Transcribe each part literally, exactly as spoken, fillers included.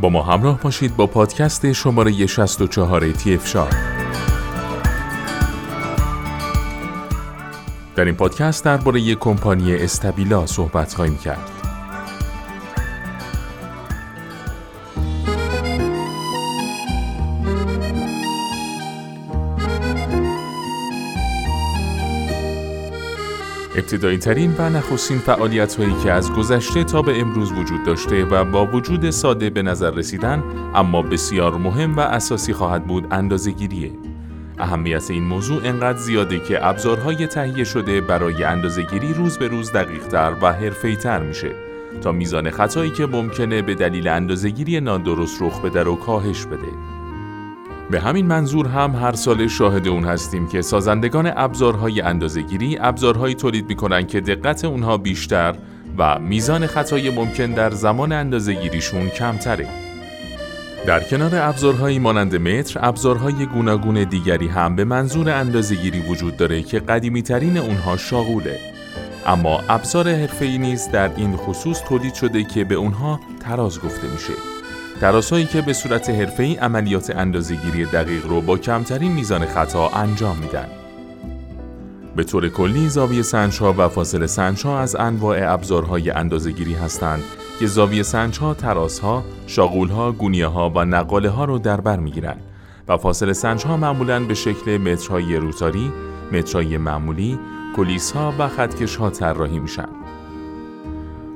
با ما همراه باشید با پادکست شماره شصت و چهار تی‌افشار. در این پادکست درباره کمپانی استبیلا صحبت خواهیم کرد. ابتدایی ترین و نخستین فعالیت هایی که از گذشته تا به امروز وجود داشته و با وجود ساده به نظر رسیدن اما بسیار مهم و اساسی خواهد بود اندازه‌گیریه. اهمیت این موضوع انقدر زیاده که ابزارهای تهیه شده برای اندازه‌گیری روز به روز دقیق‌تر و حرفه‌ای‌تر میشه تا میزان خطایی که ممکنه به دلیل اندازه‌گیری نادرست رخ بده رو کاهش بده. به همین منظور هم هر سال شاهد اون هستیم که سازندگان ابزارهای اندازه‌گیری ابزارهایی تولید می‌کنن که دقت اونها بیشتر و میزان خطای ممکن در زمان اندازه‌گیریشون کمتره. در کنار ابزارهایی مانند متر، ابزارهای گوناگون دیگری هم به منظور اندازه‌گیری وجود داره که قدیمی‌ترین اونها شاغوله. اما ابزار حرفه‌ای نیز در این خصوص تولید شده که به اونها تراز گفته میشه. ترازهایی که به صورت حرفه‌ای عملیات اندازه‌گیری دقیق رو با کمترین میزان خطا انجام میدن. به طور کلی زاویه سنج‌ها و فاصله سنج‌ها از انواع ابزارهای اندازه‌گیری هستند که زاویه سنج‌ها ترازها، شاغول‌ها، گونیه‌ها و نقاله‌ها رو در بر می‌گیرن و فاصله سنج‌ها معمولاً به شکل مترهای روتاری، مترهای معمولی، کلیس‌ها و خطکش‌ها طراحی میشن.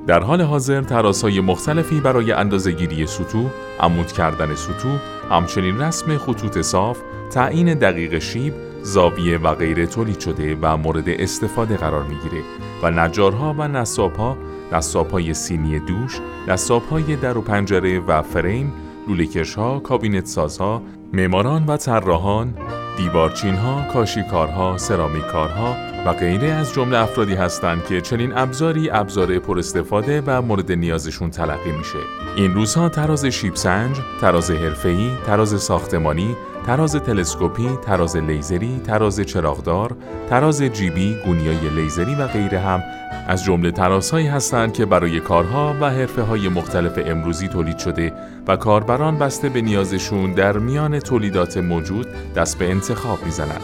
در حال حاضر ترازهای مختلفی برای اندازه‌گیری سطوح، عمود کردن سطوح، همچنین رسم خطوط صاف، تعیین دقیق شیب، زاویه و غیره تولید شده و مورد استفاده قرار می‌گیره و نجارها و نساب‌ها، نساب‌های سینی دوش، نساب‌های در و پنجره و فریم، لوله‌کش‌ها، کابینت سازها، معماران و طراحان، دیوارچین‌ها، کاشیکارها، سرامیکارها و غیره از جمله افرادی هستند که چنین ابزاری ابزار پراستفاده و مورد نیازشون تلقی میشه. این روزها تراز شیبسنج، تراز حرفه‌ای، تراز ساختمانی، تراز تلسکوپی، تراز لیزری، تراز چراغدار، تراز جیبی، گونیای لیزری و غیره هم از جمله ترازهایی هستند که برای کارها و حرفه‌های مختلف امروزی تولید شده و کاربران بسته به نیازشون در میان تولیدات موجود دست به انتخاب میزنند.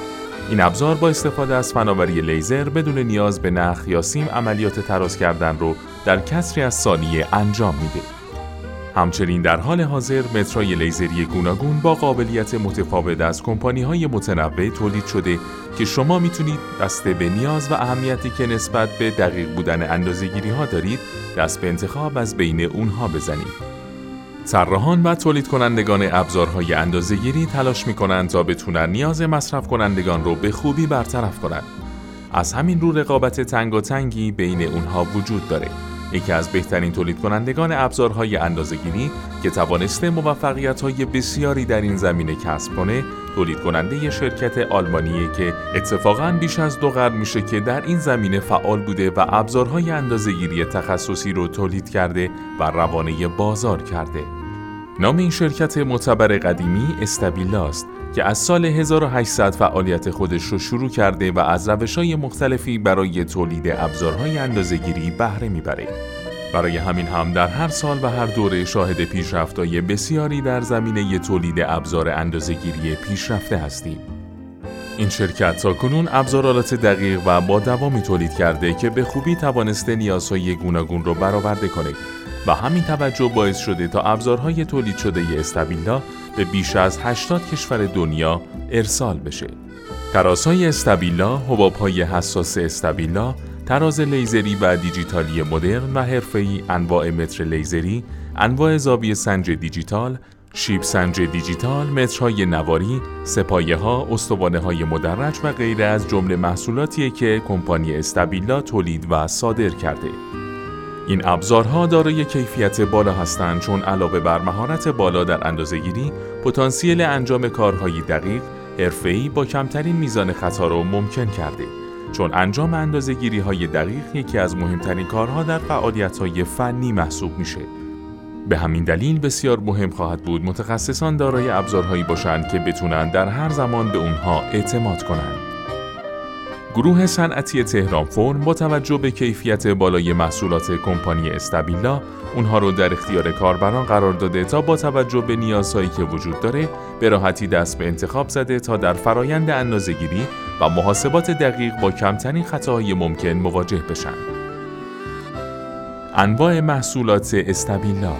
این ابزار با استفاده از فناوری لیزر بدون نیاز به نخ یا سیم عملیات تراز کردن رو در کسری از ثانیه انجام میده. همچنین در حال حاضر مترهای لیزری گوناگون با قابلیت متفاوت از کمپانی‌های متنوع تولید شده که شما میتونید دست به نیاز و اهمیتی که نسبت به دقیق بودن اندازه‌گیری‌ها دارید دست به انتخاب از بین اونها بزنید. طراحان و تولید کنندگان ابزارهای اندازه‌گیری تلاش می‌کنند تا بتونن نیاز مصرف کنندگان رو به خوبی برطرف کنند. از همین رو رقابت تنگاتنگی بین اونها وجود داره. یکی از بهترین تولید کنندگان ابزارهای اندازه‌گیری که توانسته موفقیت‌های بسیاری در این زمینه کسب کنه، تولید کننده شرکت آلمانیه که اتفاقاً بیش از دو قرن میشه که در این زمینه فعال بوده و ابزارهای اندازه‌گیری تخصصی رو تولید کرده و روانه بازار کرده. نام این شرکت معتبر قدیمی استبیلاست که از سال هزار و هشتصد فعالیت خودش رو شروع کرده و از روش‌های مختلفی برای تولید ابزارهای اندازه‌گیری بهره می‌بره. برای همین هم در هر سال و هر دوره شاهد پیشرفت‌های بسیاری در زمینه تولید ابزار اندازه‌گیری پیشرفته هستیم. این شرکت تاکنون ابزارالات دقیق و با دوامی تولید کرده که به خوبی توانسته نیازهای گوناگون رو برآورده کنه و همین توجه باعث شده تا ابزارهای تولید شده استبیلا به بیش از هشتاد کشور دنیا ارسال بشه. ترازهای استبیلا، حباب‌های حساس استبیلا، تراز لیزری و دیجیتالی مدرن و حرفه‌ای، انواع متر لیزری، انواع زاویه سنج دیجیتال، شیب سنج دیجیتال، مترهای نواری، سپایه‌ها، استوانه‌های مدرج و غیره از جمله محصولاتیه که کمپانی استبیلا تولید و صادر کرده. این ابزارها دارای کیفیت بالا هستند چون علاوه بر مهارت بالا در اندازه‌گیری، پتانسیل انجام کارهای دقیق، حرفه‌ای با کمترین میزان خطا را ممکن کرده. چون انجام اندازه‌گیری‌های دقیق یکی از مهمترین کارها در فعالیت‌های فنی محسوب میشه. به همین دلیل بسیار مهم خواهد بود متخصصان دارای ابزارهایی باشند که بتونن در هر زمان به اونها اعتماد کنند. گروه صنعتی تهران فرم با توجه به کیفیت بالای محصولات کمپانی استبیلا اونها رو در اختیار کاربران قرار داده تا با توجه به نیازهایی که وجود داره به راحتی دست به انتخاب زده تا در فرایند اندازه‌گیری و محاسبات دقیق با کمترین خطاهای ممکن مواجه بشن. انواع محصولات استبیلا: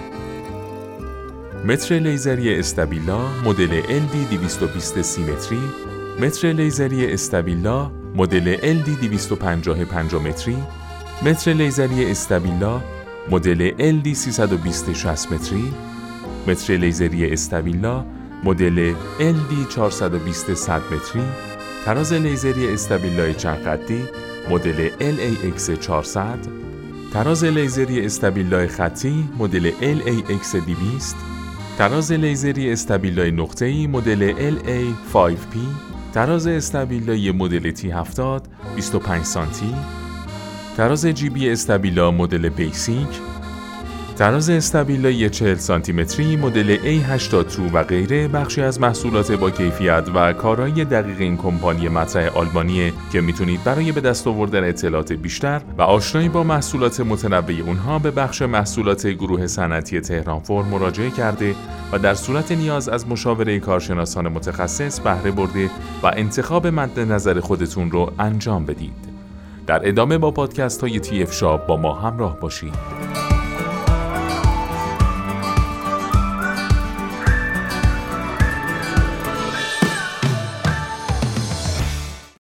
متر لیزری استبیلا مدل ال دی دویست و بیست سیمتری، متر لیزری استبیلا مدل ال دی دویست و پنجاه پنج متری، متر لیزری استبیلا مدل ال دی سیصد و بیست شصت متری، متر لیزری استبیلا مدل ال دی چهارصد و بیست صد متری، تراز لیزری استبیلا چند خطی مدل ال ای ایکس چهارصد، تراز لیزری استبیلا خطی مدل ال ای ایکس دویست، تراز لیزری استبیلا نقطه‌ای مدل ال ای پنج پی، تراز استبیلا مدل تی هفتاد بیست و پنج سانتی، تراز جی بی استبیلا مدل بیسیک، تراز استبیلا چهل سانتی متری مدل ای هشتاد و دو و غیره بخشی از محصولات با کیفیت و کارایی دقیق این کمپانی مطرح آلمانیه که میتونید برای به دست آوردن اطلاعات بیشتر و آشنایی با محصولات متنوع اونها به بخش محصولات گروه صنعتی تهران فرم مراجعه کرده و در صورت نیاز از مشاوره کارشناسان متخصص بهره برده و انتخاب مد نظر خودتون رو انجام بدید. در ادامه با پادکست های تی اف شاپ با ما همراه باشید.